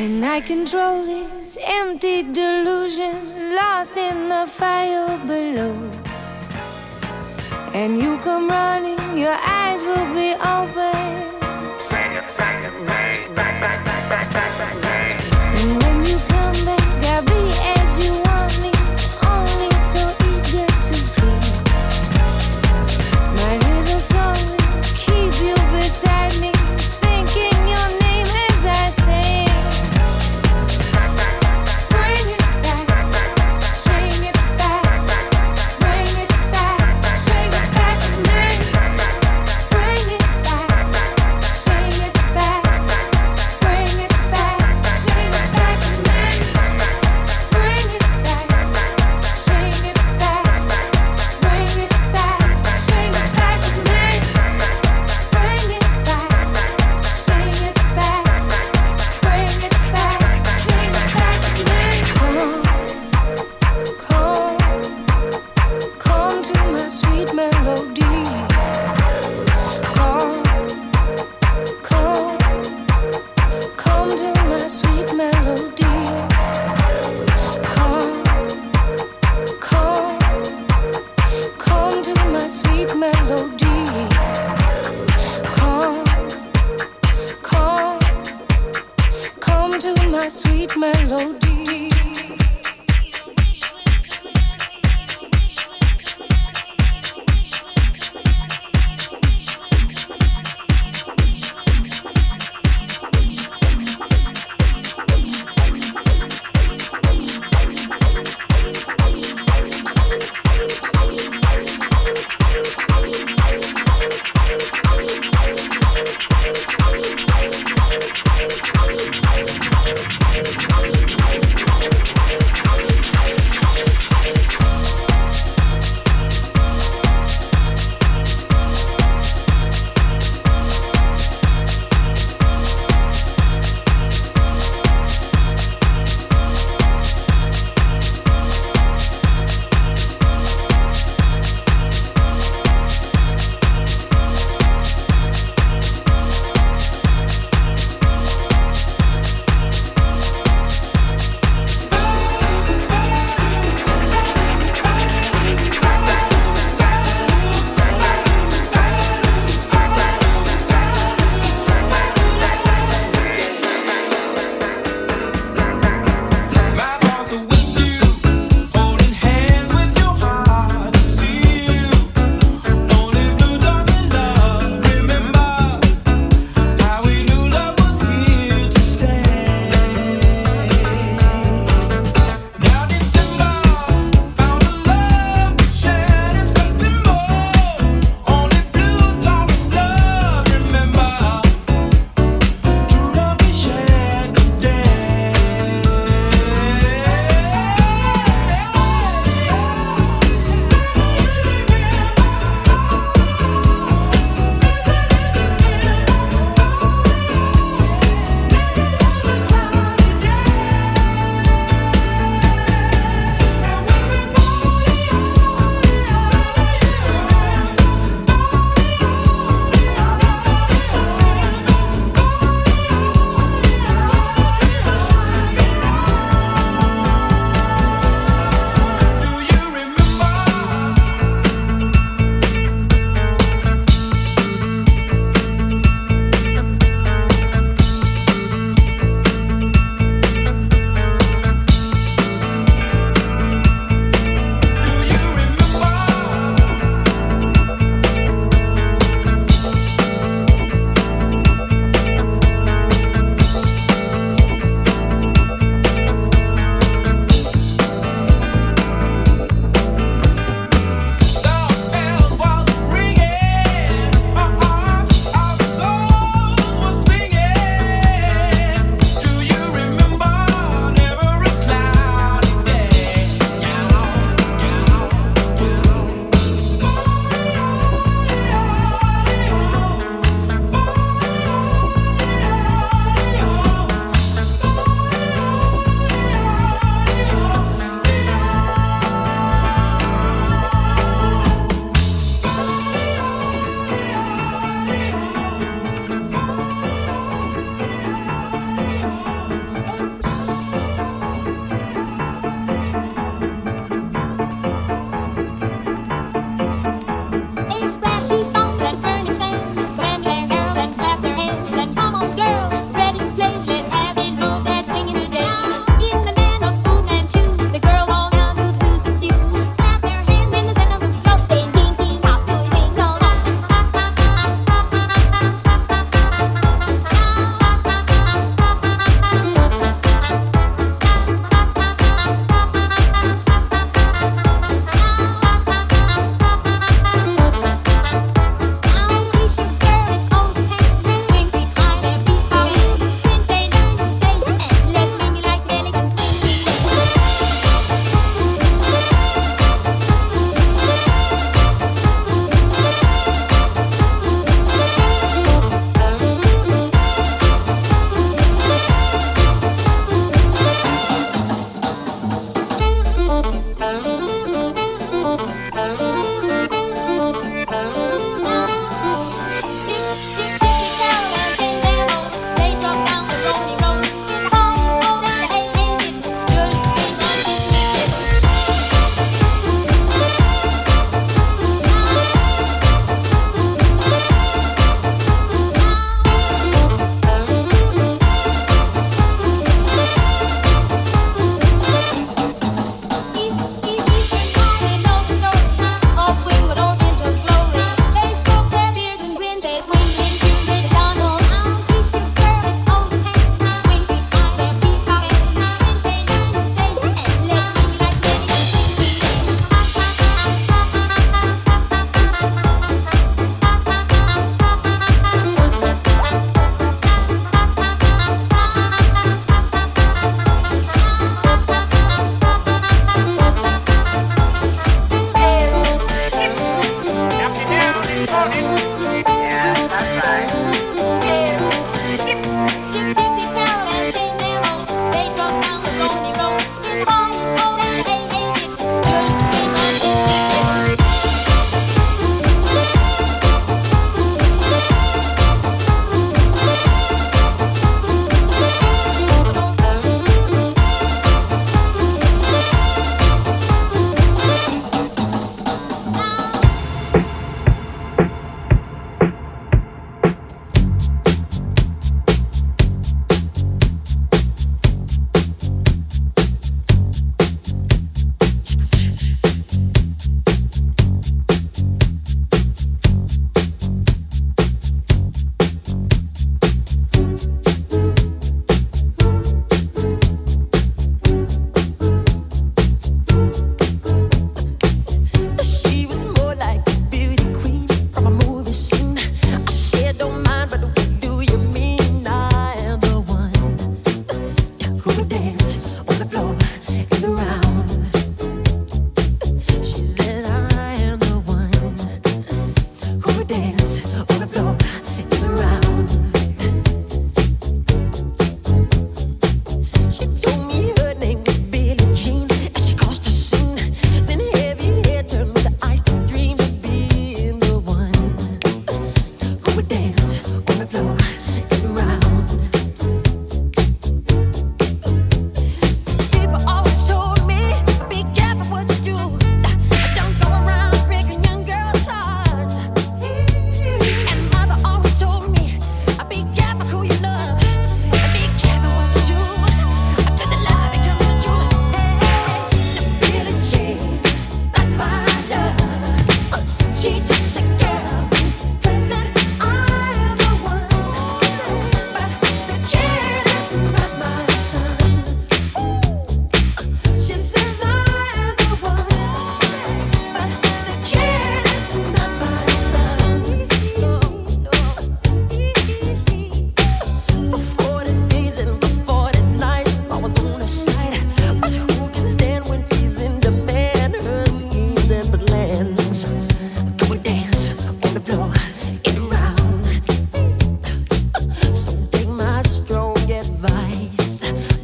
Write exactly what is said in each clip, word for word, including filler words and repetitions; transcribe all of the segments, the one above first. And I control this empty delusion, lost in the fire below. And you come running, your eyes will be open. Take it back to me, back, back, back, back, back to me. And when you come back, I'll be as you want me, only so eager to please. My little song will keep you beside me, thinking your name as I sing.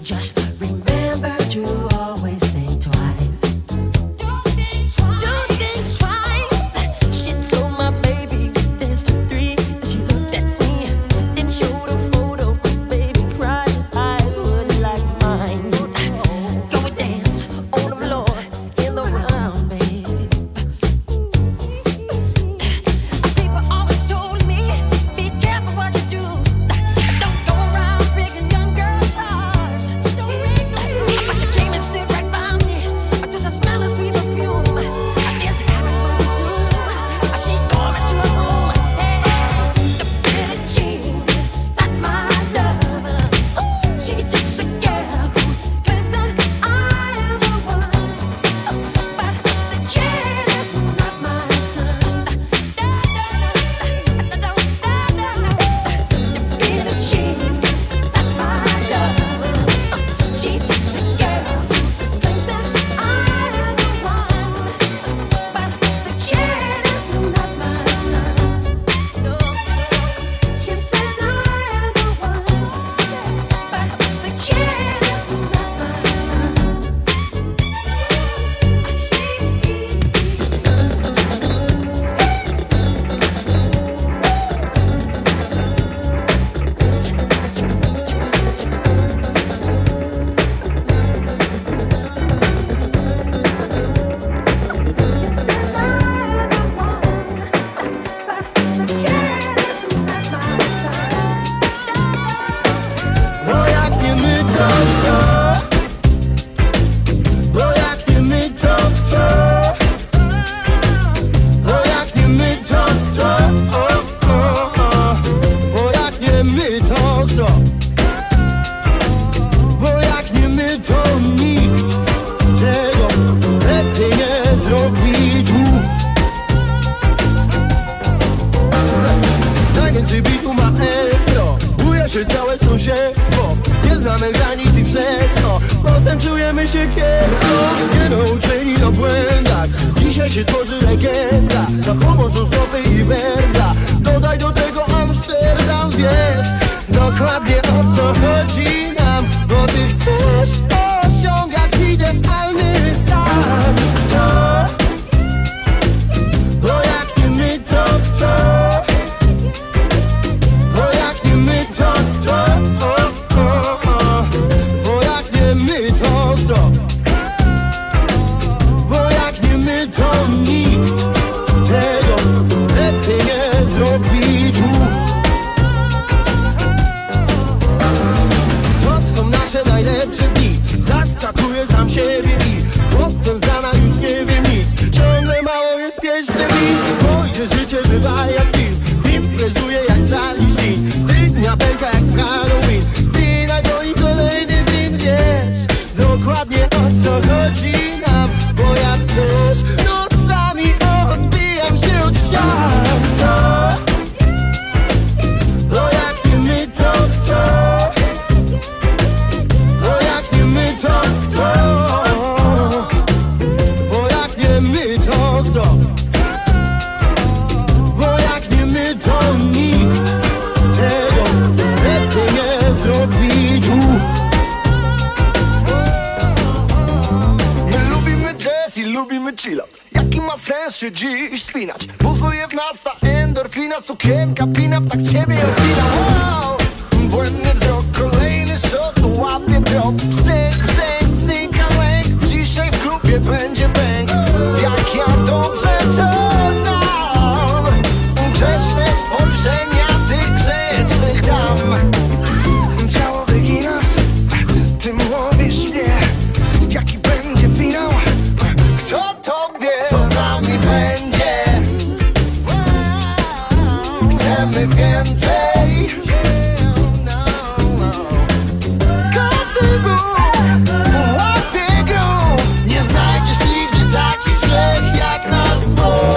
Just remember to always think twice. Do things twice. Do things twice. She told my baby could dance to three, and she looked at me, then showed a photo. Baby cried, his eyes were like mine. Go and dance on the floor in the round, baby. People always told me, be careful what you do. Don't go around breaking young girls' hearts. Don't break my heart. But you came and stood right by me. I just I smell a sweet perfume. I guess it happened must be soon. She called me to her home. Hey, the pretty jeans, not my lover. Ooh, she just a girl who claims that I am the one. Oh, but the kid is not my son. Bo jak nie my, to kto? Bo jak nie my, to kto? Bo jak nie my, to kto? O, o, o. Bo jak nie my, to kto? Bo jak nie my, to nikt tego lepiej nie zrobił. Najwięcej bitu ma estro, buja się całe sąsiedztwo. Nie znamy granic i przez to potem czujemy się kiepsko. Nie nauczyli o błędach, dzisiaj się tworzy legenda. Za pomocą stopy i werda, dodaj do tego Amsterdam. Wiesz dokładnie o co chodzi nam, bo ty chcesz osiągać idealny stan. Kto? Bo jak nie my, to kto? Bo jak nie my, to kto? O, o, o. Bo jak nie my, to kto? Bo jak nie my, to nikt tego lepiej nie zrobił. To są nasze najlepsze dni, zaskakuje sam siebie i potem z rana już nie wiem nic. Ciągle mało jest jeszcze mi. Moje życie bywa jak film, imprezuje jak Charlie Sheen. Dnia pęka jak w Halloween, ty na go i kolejny dyn. Wiesz dokładnie o co chodzi nam, bo ja też nocami odbijam się od ścian. Kto? Bo jak nie my, to kto? Bo jak nie my, to kto? Bo jak nie my, to kto? Bo jak nie my, to nikt tego lepiej nie zrobił. My lubimy jazz i lubimy chilla. Jaki ma sens się dziś spinać? Buzuje w nas ta endorfina, sukienka pin-up tak ciebie opina. Wow! Błędny wzrok, kolejny shot, łapie drop. Stęk, stęk, znika lęk, dzisiaj w klubie będzie bęk. Jak ja dobrze to znam, grzeczne spojrzenia tych grzecznych dam. Ciało wyginasz, ty mówisz mnie, jaki będzie finał, kto to wie, co z nami będzie. Chcemy więcej, każdy z nas łapie grą. Nie znajdziesz nigdzie takich trzech jak nas dwóch.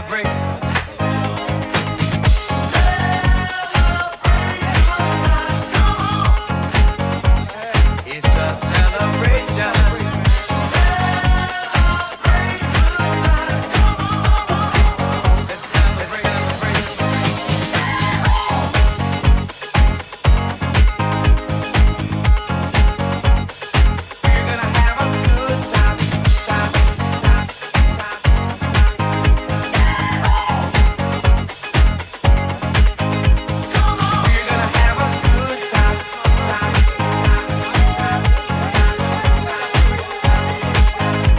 celebrate. It's a celebration. Let's celebrate, celebrate. We're gonna have a good time, time, time, time, time. We're gonna have a good time, time, time, time, time, time, time. We're gonna have a good time. We're gonna have a good time. I can't walk it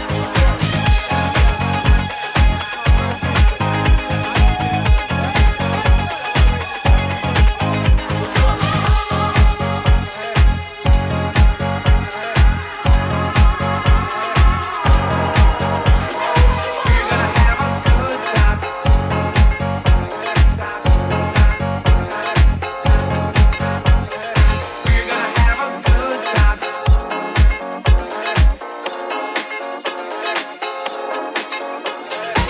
alone when I get high, and if I can't get it, I really try. I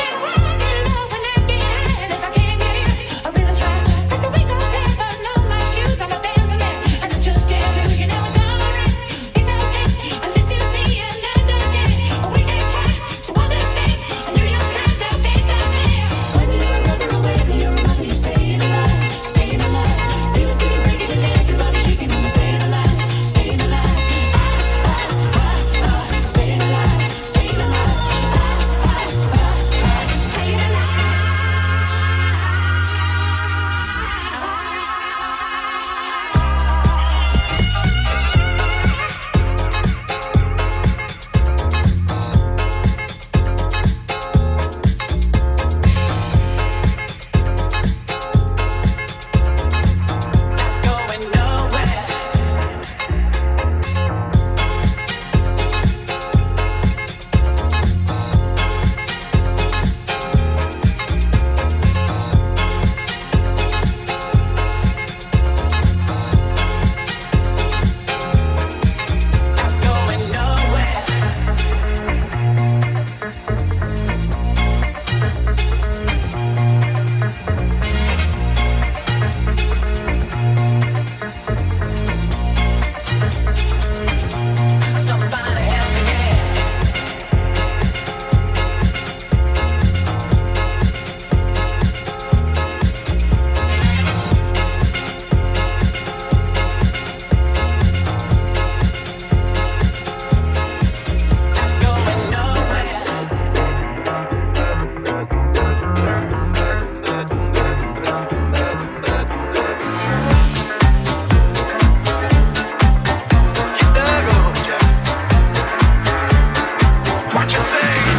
can wake up and I know my shoes, I'm a dancing man, and I just can't lose. You know it's alright, it's okay. I let you see another day. We can try to understand. I knew your times have been the best. Whether you're running or whether you're running, you're staying alive, staying alive. Feel the city breaking and everybody shaking, I'm staying alive, staying alive. Ah, ah, ah, ah, staying alive, staying alive. Ah, ah, ah, ah, staying alive. Not going nowhere. Not going nowhere. Somebody help me, yeah. Not going nowhere. What you say? Old woman, old woman,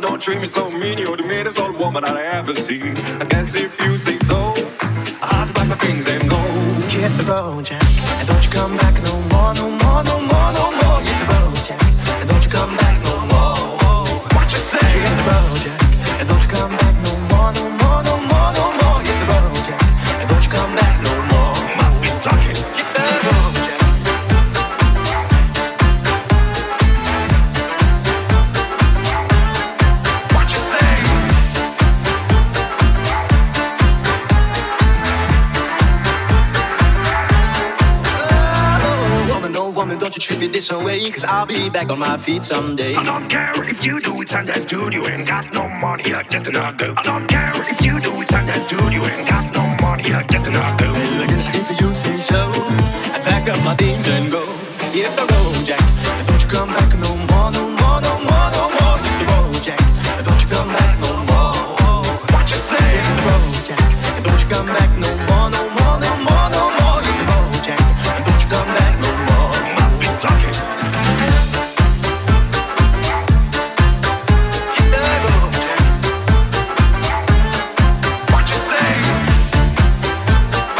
don't treat me so mean. You're the meanest old woman I ever seen. I guess if you say so, I'll pack my things and go. Hit the road, Jack, and don't you come back no more, no more, no more, no more. Hit the road, Jack, and don't you come back no more. What you say? Hit the road, Jack, and don't you come back no more, no more, no more, no more. Hit the road, Jack, and don't you come back no more. Must be talking. Hit the road, Jack. What you say? Oh, woman, oh woman, don't you treat me this way, cause I'll be back on my feet someday. I don't care if you do it Sunday studio, ain't got no money, I get another go. I don't care if you do it Sunday studio, ain't got no money, I get another go. Well, I guess if you say so, I pack up my things and go. Hit the road, Jack, and don't you come back no more, no more, no more, no more. Hit the road, Jack, and don't you come back no more. What you say? Hit the road, Jack, and don't you come back no more, no more, no more, no more. Hit the road, Jack, and don't you come back no more. Must be talking. Hit the road, Jack. What you say? Hit the road,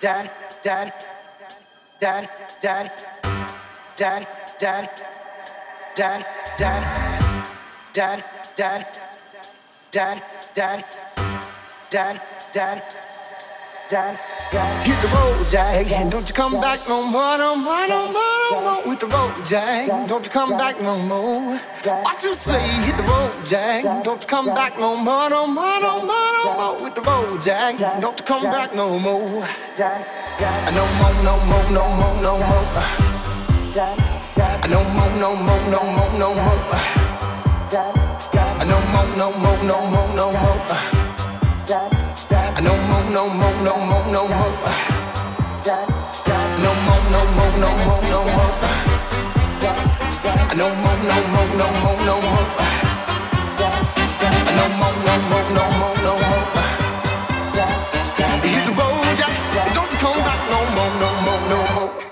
Jack. Dad, dad, dad, dad, dad, dad, dad, dad, Hit the road, Jack, and don't you come back no more, no more, no more, no more. With the road, Jack, don't you come back no more. What you say? Hit the road, Jack, don't you come back no more, no more, no more, no more. With the road, Jack, don't you come back no more. No more, no more, no more, no more. No more, no more, no more, no more. No more, no more, no more, no more. No more, no more, no more, no more. No more, no more, no more, no more. No more, no more, no more, no more. No more, no more, no more, no more. Hit the road, Jack, don't you come back no more, no more, no more. Oh,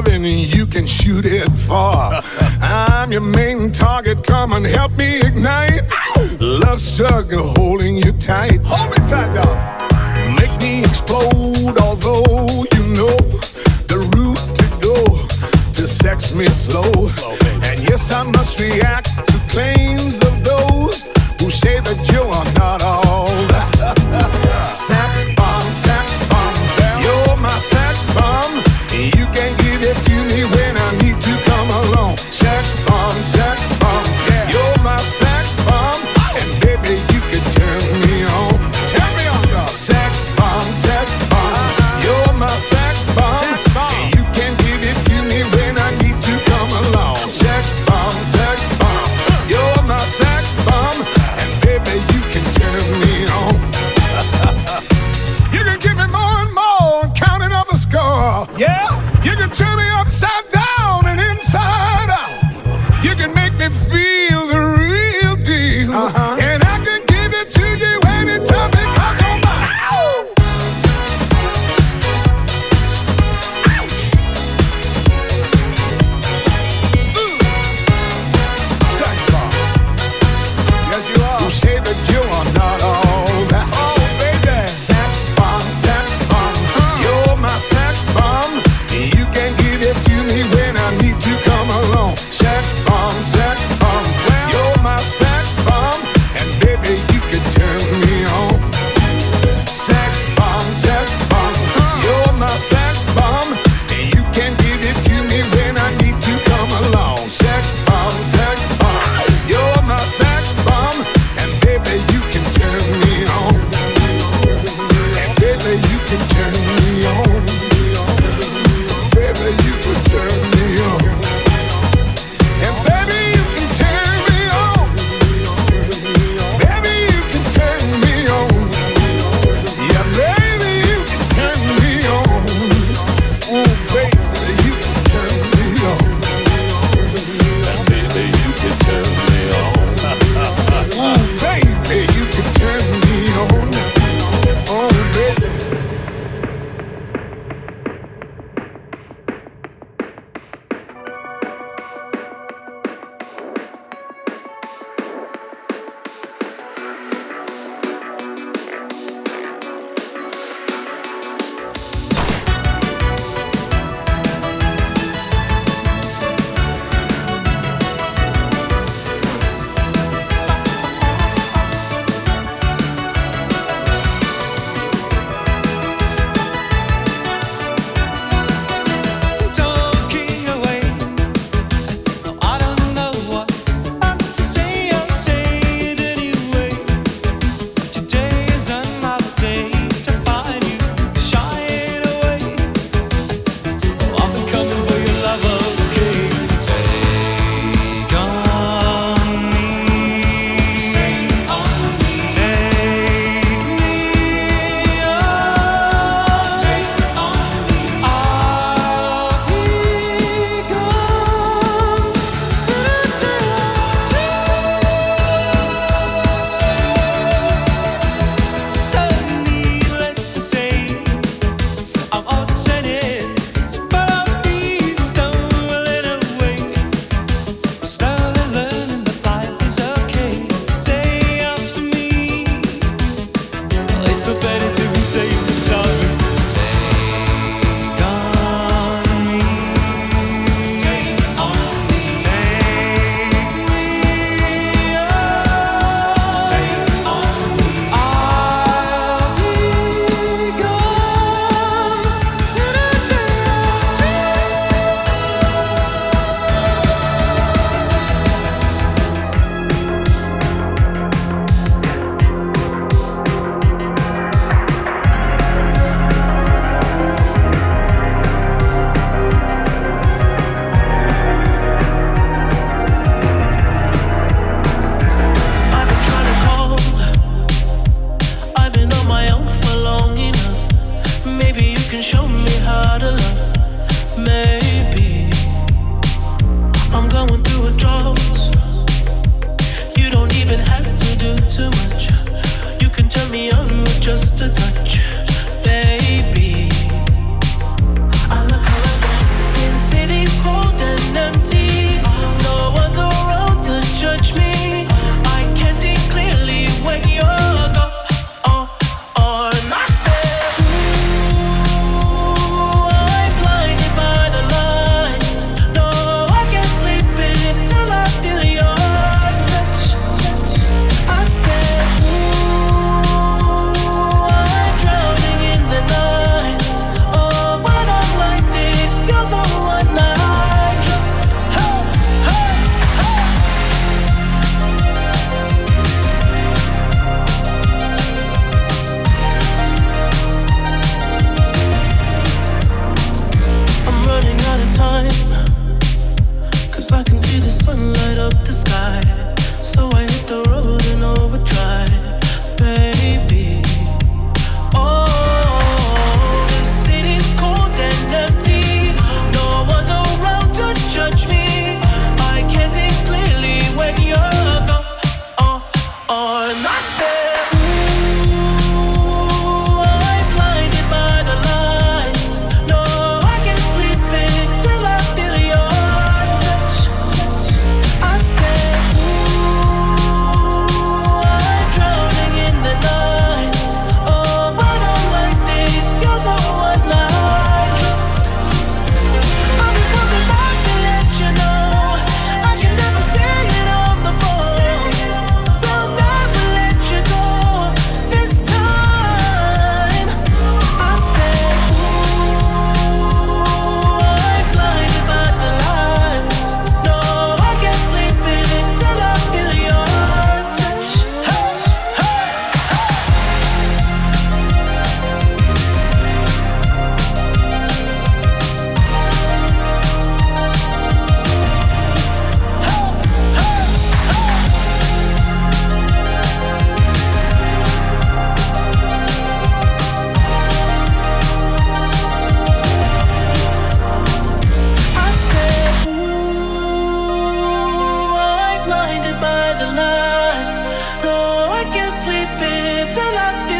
loving, you can shoot it far. I'm your main target, come and help me ignite. Love struggle holding you tight. Hold me tight, dog. Make me explode, although you know the route to go to sex me slow. And yes, I must react to claims of those who say that you are not all that. Sex bomb, sex bomb, you're my sex bomb. You can give it to me when I need to come along. Sex bomb, sex bomb, yeah. You're my sex bomb, and baby you can turn me on. Turn me on, girl. Sex bomb, sex bomb, you're my sex bomb. Sex bomb. You can give it to me when I need to come along. Sex bomb, sex bomb, you're my sex bomb, and baby you can turn me on. You can give me more and more, counting up the sky. so I can see the sun light up the sky. So I hit the road in overdrive, baby. Oh, the city's cold and empty. No one's around to judge me. I can see clearly when you're gone. Oh, oh, and I said till I feel